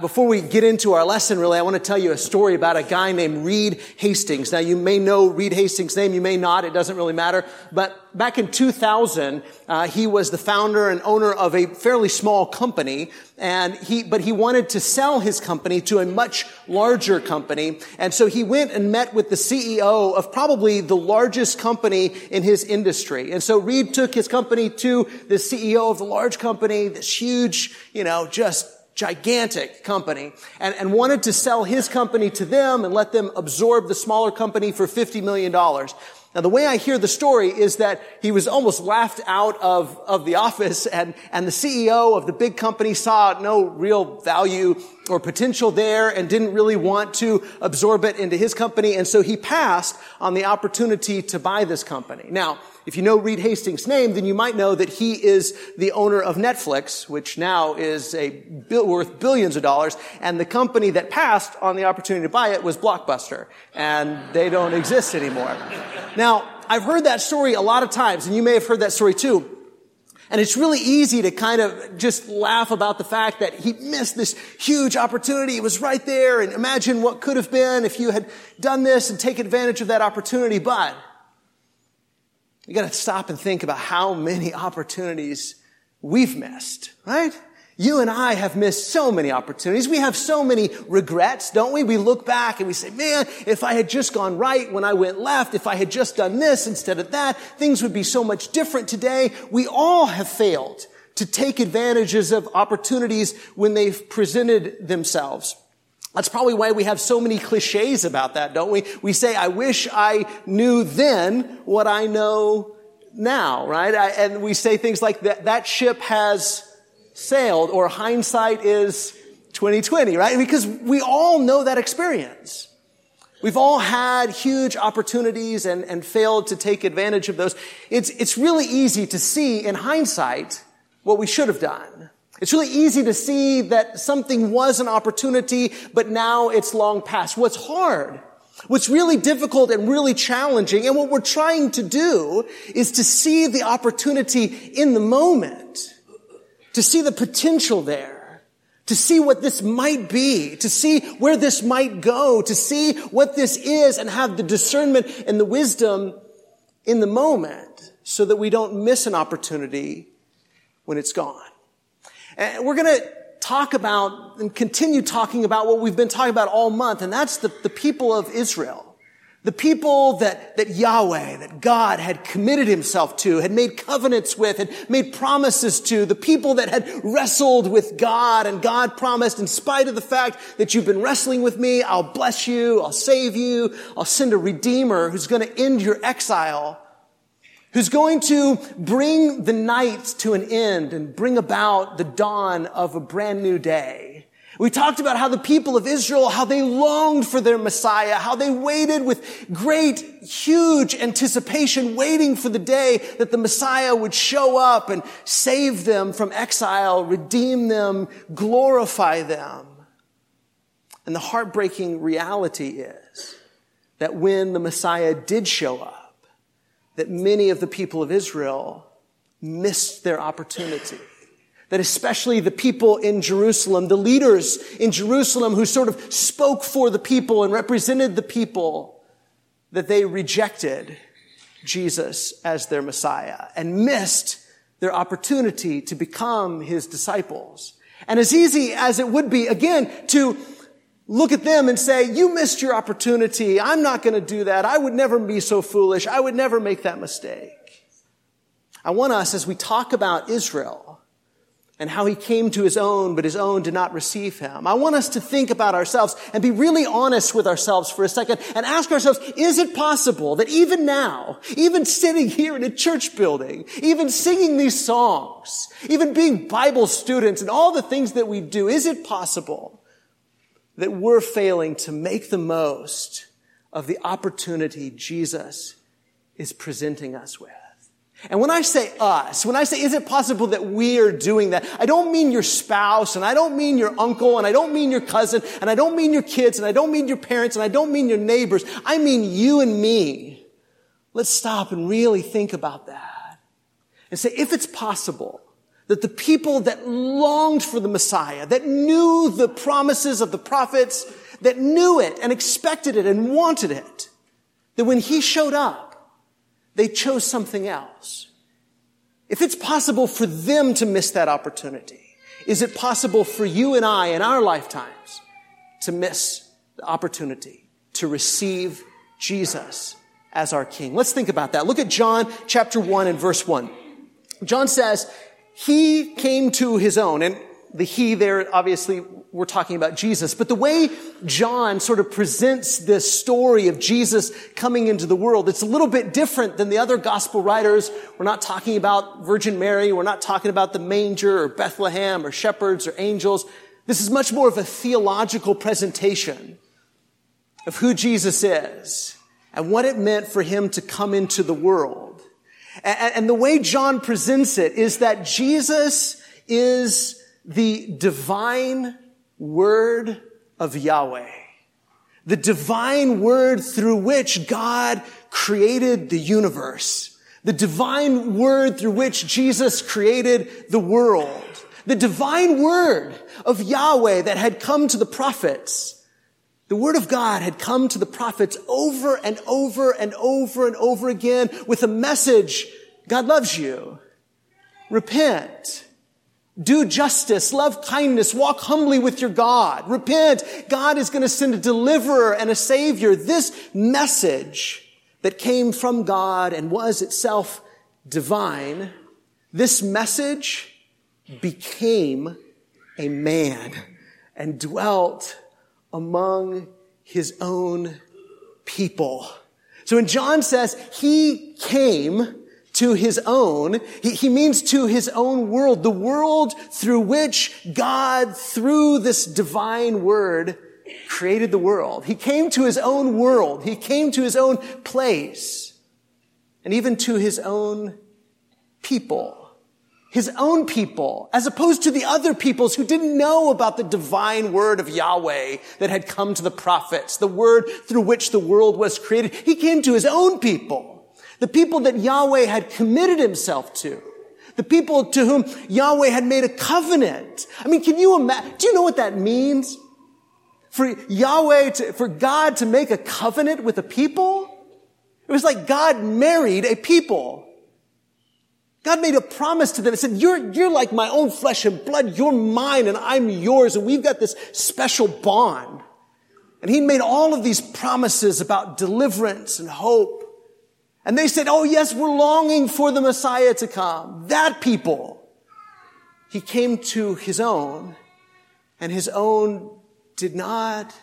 Before we get into our lesson, really, I want to tell you a story about a guy named Reed Hastings. Now, you may know Reed Hastings' name. You may not. It doesn't really matter. But back in 2000, he was the founder and owner of a fairly small company, and he wanted to sell his company to a much larger company. And so he went and met with the CEO of probably the largest company in his industry. And so Reed took his company to the CEO of the large company, this huge, just gigantic company, and wanted to sell his company to them and let them absorb the smaller company for $50 million. Now, the way I hear the story is that he was almost laughed out of the office, and the CEO of the big company saw no real value or potential there and didn't really want to absorb it into his company, and so he passed on the opportunity to buy this company. Now, if you know Reed Hastings' name, then you might know that he is the owner of Netflix, which now is worth billions of dollars, and the company that passed on the opportunity to buy it was Blockbuster, and they don't exist anymore. Now, I've heard that story a lot of times, and you may have heard that story too. And it's really easy to kind of just laugh about the fact that he missed this huge opportunity. It was right there, and imagine what could have been if you had done this and taken advantage of that opportunity. But you got to stop and think about how many opportunities we've missed, right? You and I have missed so many opportunities. We have so many regrets, don't we? We look back and we say, man, if I had just gone right when I went left, if I had just done this instead of that, things would be so much different today. We all have failed to take advantages of opportunities when they've presented themselves. That's probably why we have so many cliches about that, don't we? We say, I wish I knew then what I know now, right? And we say things like that ship has sailed, or hindsight is 20/20, right? Because we all know that experience. We've all had huge opportunities and failed to take advantage of those. It's really easy to see in hindsight what we should have done. It's really easy to see that something was an opportunity, but now it's long past. What's hard, what's really difficult and really challenging, and what we're trying to do is to see the opportunity in the moment, to see the potential there, to see what this might be, to see where this might go, to see what this is, and have the discernment and the wisdom in the moment so that we don't miss an opportunity when it's gone. And we're going to talk about and continue talking about what we've been talking about all month, and that's the people of Israel. The people that Yahweh, that God had committed himself to, had made covenants with, had made promises to, the people that had wrestled with God, and God promised, in spite of the fact that you've been wrestling with me, I'll bless you, I'll save you, I'll send a redeemer who's going to end your exile, who's going to bring the night to an end and bring about the dawn of a brand new day. We talked about how the people of Israel, how they longed for their Messiah, how they waited with great, huge anticipation, waiting for the day that the Messiah would show up and save them from exile, redeem them, glorify them. And the heartbreaking reality is that when the Messiah did show up, that many of the people of Israel missed their opportunity. That especially the people in Jerusalem, the leaders in Jerusalem who sort of spoke for the people and represented the people, that they rejected Jesus as their Messiah and missed their opportunity to become his disciples. And as easy as it would be, again, to look at them and say, you missed your opportunity. I'm not going to do that. I would never be so foolish. I would never make that mistake. I want us, as we talk about Israel, and how he came to his own, but his own did not receive him, I want us to think about ourselves and be really honest with ourselves for a second and ask ourselves, is it possible that even now, even sitting here in a church building, even singing these songs, even being Bible students and all the things that we do, is it possible that we're failing to make the most of the opportunity Jesus is presenting us with? And when I say us, when I say, is it possible that we are doing that, I don't mean your spouse, and I don't mean your uncle, and I don't mean your cousin, and I don't mean your kids, and I don't mean your parents, and I don't mean your neighbors. I mean you and me. Let's stop and really think about that and say, if it's possible that the people that longed for the Messiah, that knew the promises of the prophets, that knew it and expected it and wanted it, that when he showed up, they chose something else. If it's possible for them to miss that opportunity, is it possible for you and I in our lifetimes to miss the opportunity to receive Jesus as our King? Let's think about that. Look at John chapter 1 and verse 1. John says, he came to his own. And the he there, obviously, we're talking about Jesus. But the way John sort of presents this story of Jesus coming into the world, it's a little bit different than the other gospel writers. We're not talking about Virgin Mary. We're not talking about the manger or Bethlehem or shepherds or angels. This is much more of a theological presentation of who Jesus is and what it meant for him to come into the world. And the way John presents it is that Jesus is the divine word of Yahweh, the divine word through which God created the universe, the divine word through which Jesus created the world, the divine word of Yahweh that had come to the prophets. The word of God had come to the prophets over and over and over and over again with a message: God loves you. Repent. Do justice. Love kindness. Walk humbly with your God. Repent. God is going to send a deliverer and a savior. This message that came from God and was itself divine, this message became a man and dwelt among his own people. So when John says he came to his own, he means to his own world, the world through which God, through this divine word, created the world. He came to his own world. He came to his own place, and even to his own people. His own people, as opposed to the other peoples who didn't know about the divine word of Yahweh that had come to the prophets, the word through which the world was created. He came to his own people, the people that Yahweh had committed himself to, the people to whom Yahweh had made a covenant. I mean, can you imagine? Do you know what that means? For God to make a covenant with a people? It was like God married a people. God made a promise to them. It said, you're like my own flesh and blood. You're mine and I'm yours. And we've got this special bond. And he made all of these promises about deliverance and hope. And they said, oh yes, we're longing for the Messiah to come. That people. He came to his own, and his own did not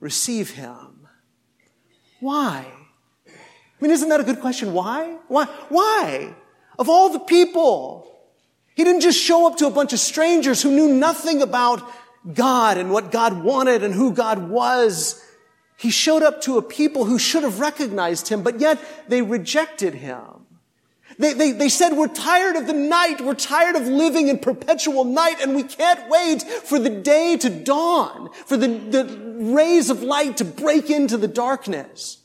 receive him. Why? I mean, isn't that a good question? Why? Why? Of all the people, he didn't just show up to a bunch of strangers who knew nothing about God and what God wanted and who God was. He showed up to a people who should have recognized him, but yet they rejected him. They said, we're tired of the night. We're tired of living in perpetual night, and we can't wait for the day to dawn, for the rays of light to break into the darkness.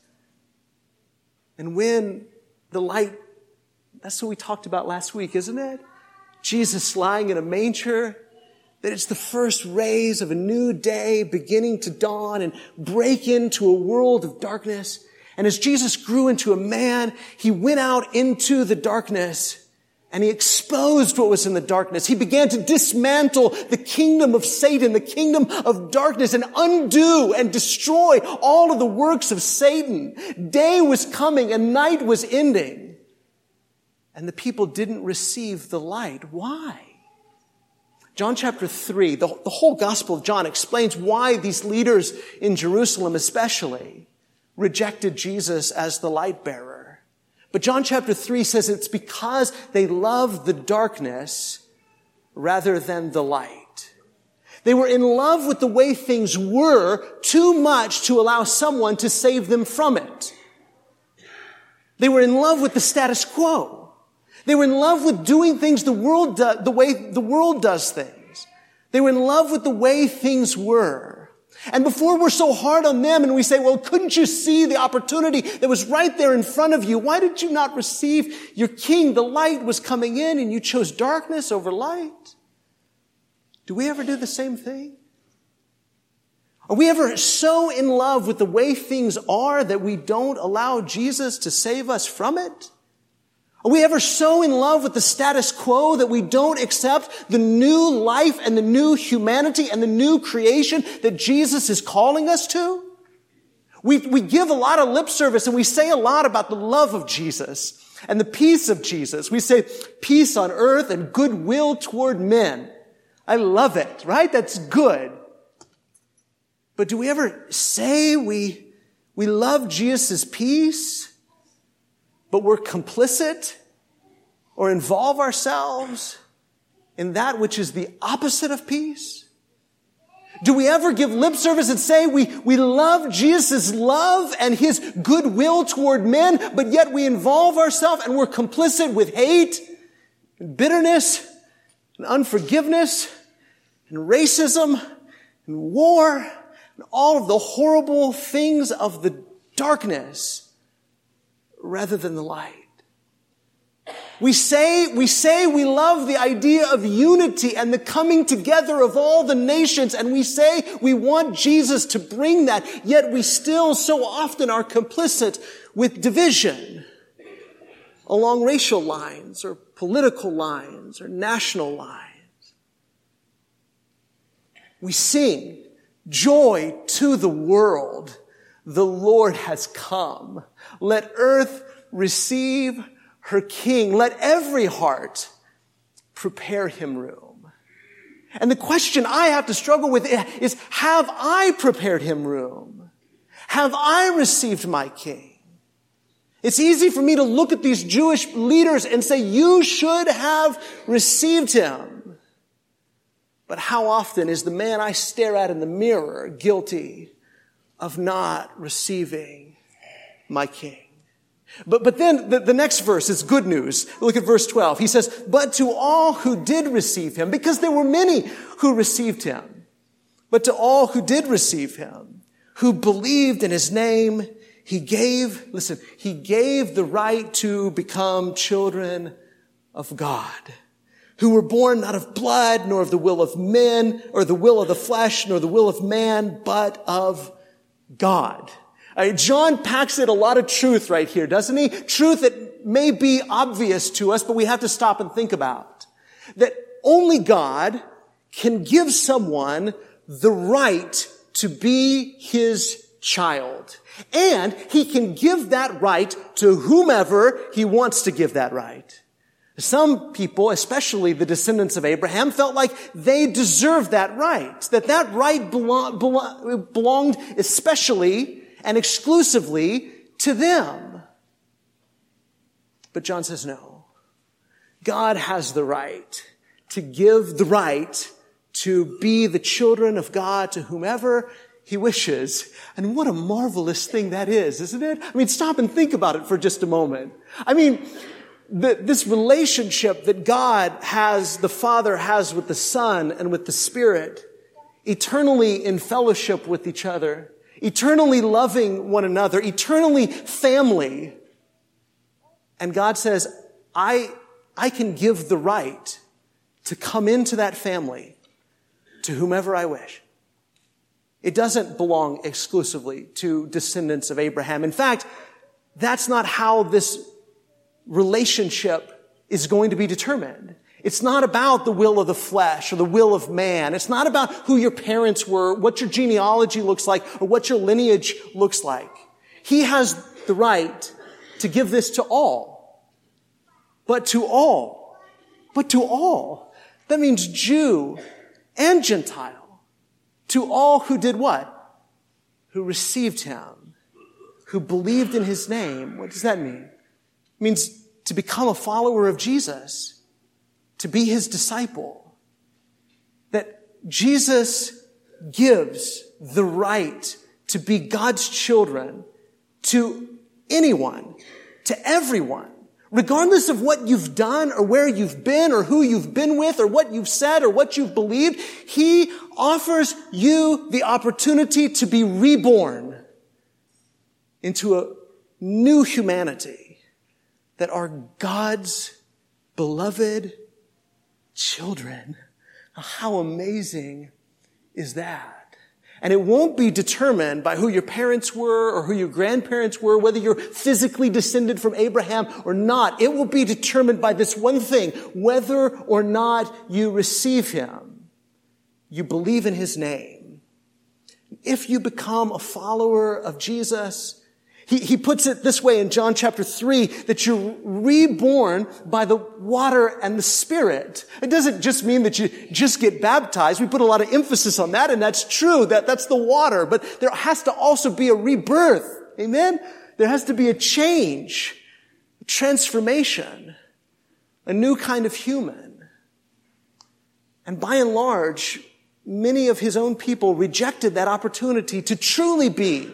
And when the light That's what we talked about last week, isn't it? Jesus lying in a manger, that it's the first rays of a new day beginning to dawn and break into a world of darkness. And as Jesus grew into a man, he went out into the darkness and he exposed what was in the darkness. He began to dismantle the kingdom of Satan, the kingdom of darkness, and undo and destroy all of the works of Satan. Day was coming and night was ending. And the people didn't receive the light. Why? John chapter 3, the whole Gospel of John explains why these leaders in Jerusalem especially rejected Jesus as the light bearer. But John chapter 3 says it's because they loved the darkness rather than the light. They were in love with the way things were too much to allow someone to save them from it. They were in love with the status quo. They were in love with doing things the way the world does things. They were in love with the way things were. And before we're so hard on them and we say, well, couldn't you see the opportunity that was right there in front of you? Why did you not receive your king? The light was coming in and you chose darkness over light. Do we ever do the same thing? Are we ever so in love with the way things are that we don't allow Jesus to save us from it? Are we ever so in love with the status quo that we don't accept the new life and the new humanity and the new creation that Jesus is calling us to? We give a lot of lip service and we say a lot about the love of Jesus and the peace of Jesus. We say peace on earth and goodwill toward men. I love it, right? That's good. But do we ever say we love Jesus' peace, but we're complicit or involve ourselves in that which is the opposite of peace? Do we ever give lip service and say we love Jesus' love and his goodwill toward men, but yet we involve ourselves and we're complicit with hate and bitterness and unforgiveness and racism and war? And all of the horrible things of the darkness rather than the light. We say we love the idea of unity and the coming together of all the nations, and we say we want Jesus to bring that, yet we still so often are complicit with division along racial lines or political lines or national lines. We sing, "Joy to the world, the Lord has come. Let earth receive her King. Let every heart prepare him room." And the question I have to struggle with is, have I prepared him room? Have I received my King? It's easy for me to look at these Jewish leaders and say, you should have received him. But how often is the man I stare at in the mirror guilty of not receiving my King? But then the next verse is good news. Look at verse 12. He says, "But to all who did receive him," because there were many who received him, "but to all who did receive him, who believed in his name, he gave," listen, "he gave the right to become children of God, who were born not of blood, nor of the will of men, or the will of the flesh, nor the will of man, but of God." John packs in a lot of truth right here, doesn't he? Truth that may be obvious to us, but we have to stop and think about. That only God can give someone the right to be his child. And he can give that right to whomever he wants to give that right. Some people, especially the descendants of Abraham, felt like they deserved that right, that right belonged especially and exclusively to them. But John says no. God has the right to give the right to be the children of God to whomever he wishes. And what a marvelous thing that is, isn't it? I mean, stop and think about it for just a moment. I mean, this relationship that God has, the Father has with the Son and with the Spirit, eternally in fellowship with each other, eternally loving one another, eternally family. And God says, I can give the right to come into that family to whomever I wish. It doesn't belong exclusively to descendants of Abraham. In fact, that's not how this relationship is going to be determined. It's not about the will of the flesh or the will of man. It's not about who your parents were, what your genealogy looks like, or what your lineage looks like. He has the right to give this to all. But to all. But to all. That means Jew and Gentile. To all who did what? Who received him. Who believed in his name. What does that mean? It means to become a follower of Jesus, to be his disciple, that Jesus gives the right to be God's children to anyone, to everyone, Regardless of what you've done or where you've been or who you've been with or what you've said or what you've believed, he offers you the opportunity to be reborn into a new humanity that are God's beloved children. How amazing is that? And it won't be determined by who your parents were or who your grandparents were, whether you're physically descended from Abraham or not. It will be determined by this one thing, whether or not you receive him. You believe in his name. If you become a follower of Jesus, he puts it this way in John chapter 3, that you're reborn by the water and the Spirit. It doesn't just mean that you just get baptized. We put a lot of emphasis on that, and that's true. That's the water. But there has to also be a rebirth. Amen? There has to be a change, a transformation, a new kind of human. And by and large, many of his own people rejected that opportunity to truly be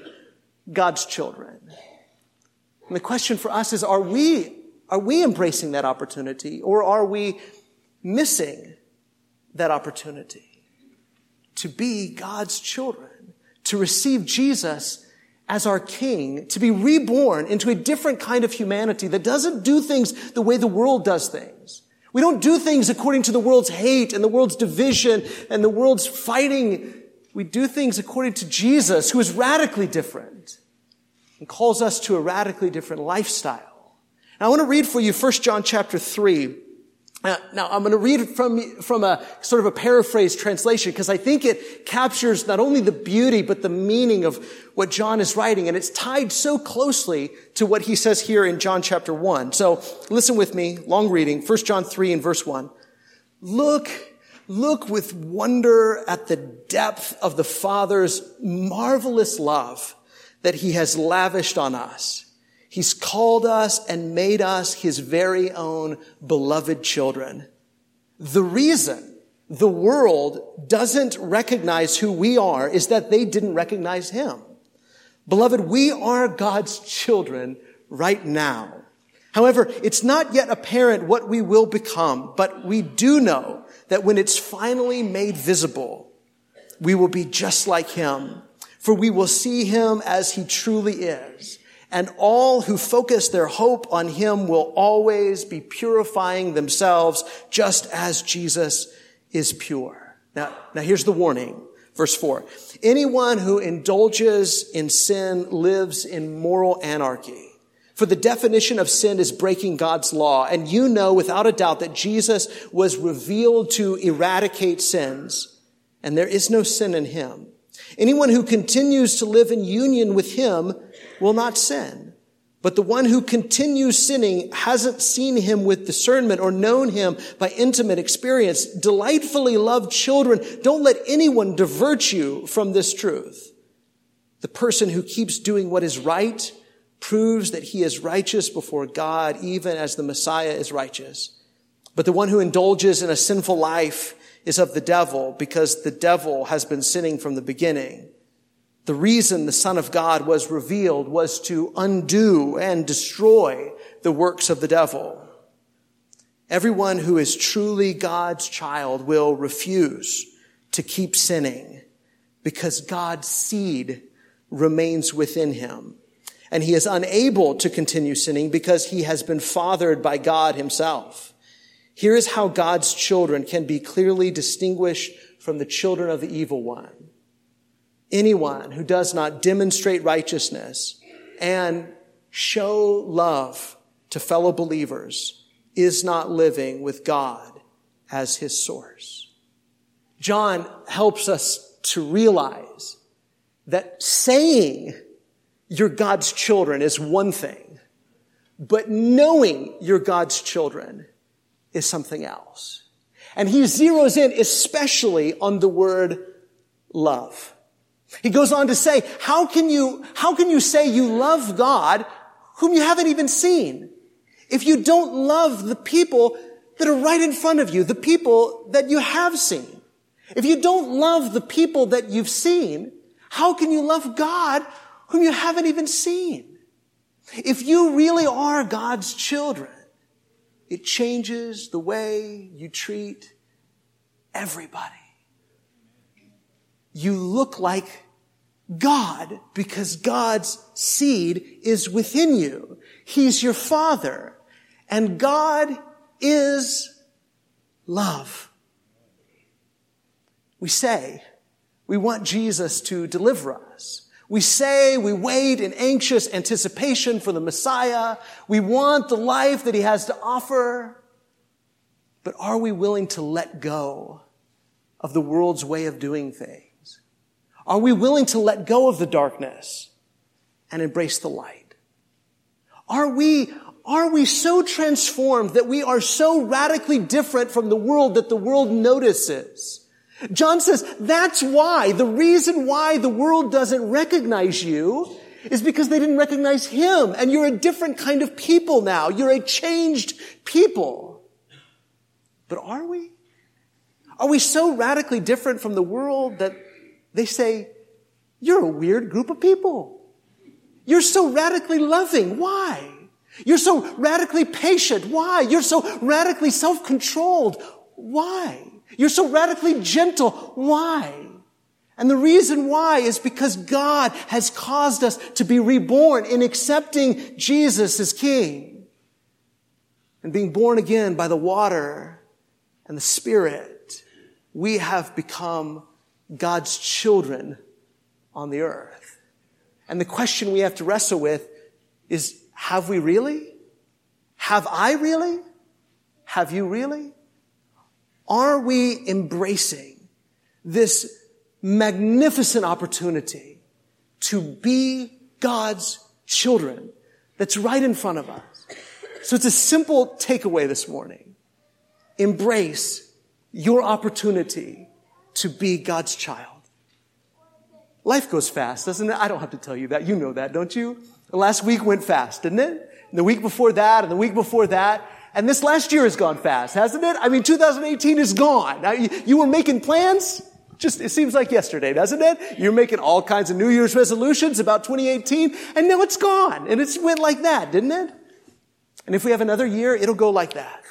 God's children. And the question for us is, are we embracing that opportunity, or are we missing that opportunity to be God's children, to receive Jesus as our King, to be reborn into a different kind of humanity that doesn't do things the way the world does things? We don't do things according to the world's hate and the world's division and the world's fighting. We do things according to Jesus, who is radically different and calls us to a radically different lifestyle. Now, I want to read for you 1 John chapter 3. Now, I'm going to read from a sort of a paraphrased translation, because I think it captures not only the beauty, but the meaning of what John is writing. And it's tied so closely to what he says here in John chapter 1. So listen with me, long reading, 1 John 3 and verse 1. Look with wonder at the depth of the Father's marvelous love that he has lavished on us. He's called us and made us his very own beloved children. The reason the world doesn't recognize who we are is that they didn't recognize him. Beloved, we are God's children right now. However, it's not yet apparent what we will become, but we do know that when it's finally made visible, we will be just like him, for we will see him as he truly is. And all who focus their hope on him will always be purifying themselves, just as Jesus is pure. Now here's the warning. Verse 4. Anyone who indulges in sin lives in moral anarchy. For the definition of sin is breaking God's law. And you know without a doubt that Jesus was revealed to eradicate sins, and there is no sin in him. Anyone who continues to live in union with him will not sin. But the one who continues sinning hasn't seen him with discernment or known him by intimate experience. Delightfully loved children, don't let anyone divert you from this truth. The person who keeps doing what is right proves that he is righteous before God, even as the Messiah is righteous. But the one who indulges in a sinful life is of the devil, because the devil has been sinning from the beginning. The reason the Son of God was revealed was to undo and destroy the works of the devil. Everyone who is truly God's child will refuse to keep sinning, because God's seed remains within him. And he is unable to continue sinning because he has been fathered by God himself. Here is how God's children can be clearly distinguished from the children of the evil one. Anyone who does not demonstrate righteousness and show love to fellow believers is not living with God as his source. John helps us to realize that saying you're God's children is one thing, but knowing you're God's children is something else. And he zeroes in especially on the word love. He goes on to say, how can you say you love God whom you haven't even seen, if you don't love the people that are right in front of you, the people that you have seen? If you don't love the people that you've seen, how can you love God whom you haven't even seen? If you really are God's children, It changes the way you treat everybody. You look like God because God's seed is within you. He's your Father. And God is love. We say we want Jesus to deliver us. We say we wait in anxious anticipation for the Messiah. We want the life that he has to offer. But are we willing to let go of the world's way of doing things? Are we willing to let go of the darkness and embrace the light? Are we so transformed that we are so radically different from the world that the world notices? John says, that's why, the reason why the world doesn't recognize you is because they didn't recognize him. And you're a different kind of people now. You're a changed people. But are we? Are we so radically different from the world that they say, you're a weird group of people. You're so radically loving. Why? You're so radically patient. Why? You're so radically self-controlled. Why? You're so radically gentle. Why? And the reason why is because God has caused us to be reborn in accepting Jesus as King and being born again by the water and the Spirit. We have become God's children on the earth. And the question we have to wrestle with is, have we really? Have I really? Have you really? Are we embracing this magnificent opportunity to be God's children that's right in front of us? So it's a simple takeaway this morning. Embrace your opportunity to be God's child. Life goes fast, doesn't it? I don't have to tell you that. You know that, don't you? The last week went fast, didn't it? And the week before that, and the week before that. And this last year has gone fast, hasn't it? I mean, 2018 is gone. Now, you were making plans? Just, it seems like yesterday, doesn't it? You're making all kinds of New Year's resolutions about 2018, and now it's gone. And it went like that, didn't it? And if we have another year, it'll go like that.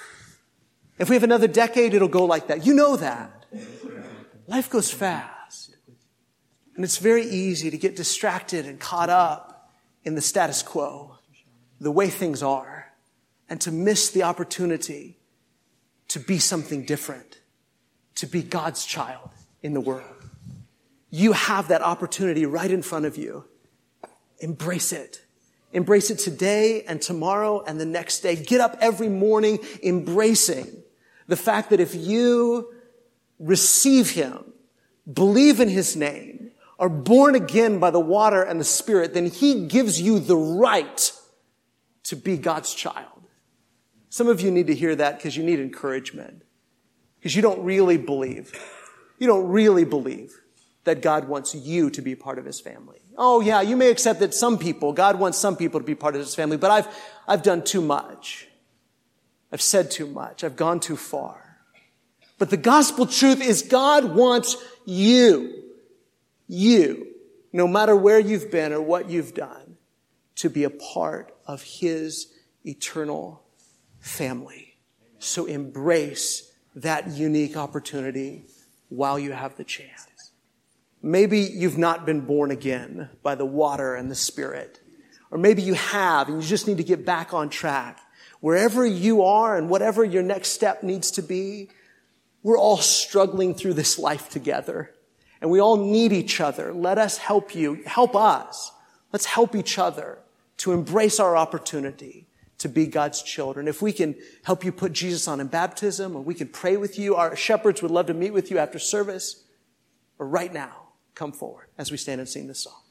If we have another decade, it'll go like that. You know that. Life goes fast. And it's very easy to get distracted and caught up in the status quo, the way things are, and to miss the opportunity to be something different, to be God's child in the world. You have that opportunity right in front of you. Embrace it. Embrace it today and tomorrow and the next day. Get up every morning embracing the fact that if you receive him, believe in his name, are born again by the water and the Spirit, then he gives you the right to be God's child. Some of you need to hear that because you need encouragement. Because you don't really believe. You don't really believe that God wants you to be part of his family. Oh yeah, you may accept that some people, God wants some people to be part of his family, but I've done too much. I've said too much. I've gone too far. But the gospel truth is God wants you, no matter where you've been or what you've done, to be a part of his eternal family. So embrace that unique opportunity while you have the chance. Maybe you've not been born again by the water and the Spirit. Or maybe you have and you just need to get back on track. Wherever you are and whatever your next step needs to be, we're all struggling through this life together. And we all need each other. Let us help you. Help us. Let's help each other to embrace our opportunity to be God's children. If we can help you put Jesus on in baptism, or we can pray with you, our shepherds would love to meet with you after service, or right now, come forward as we stand and sing this song.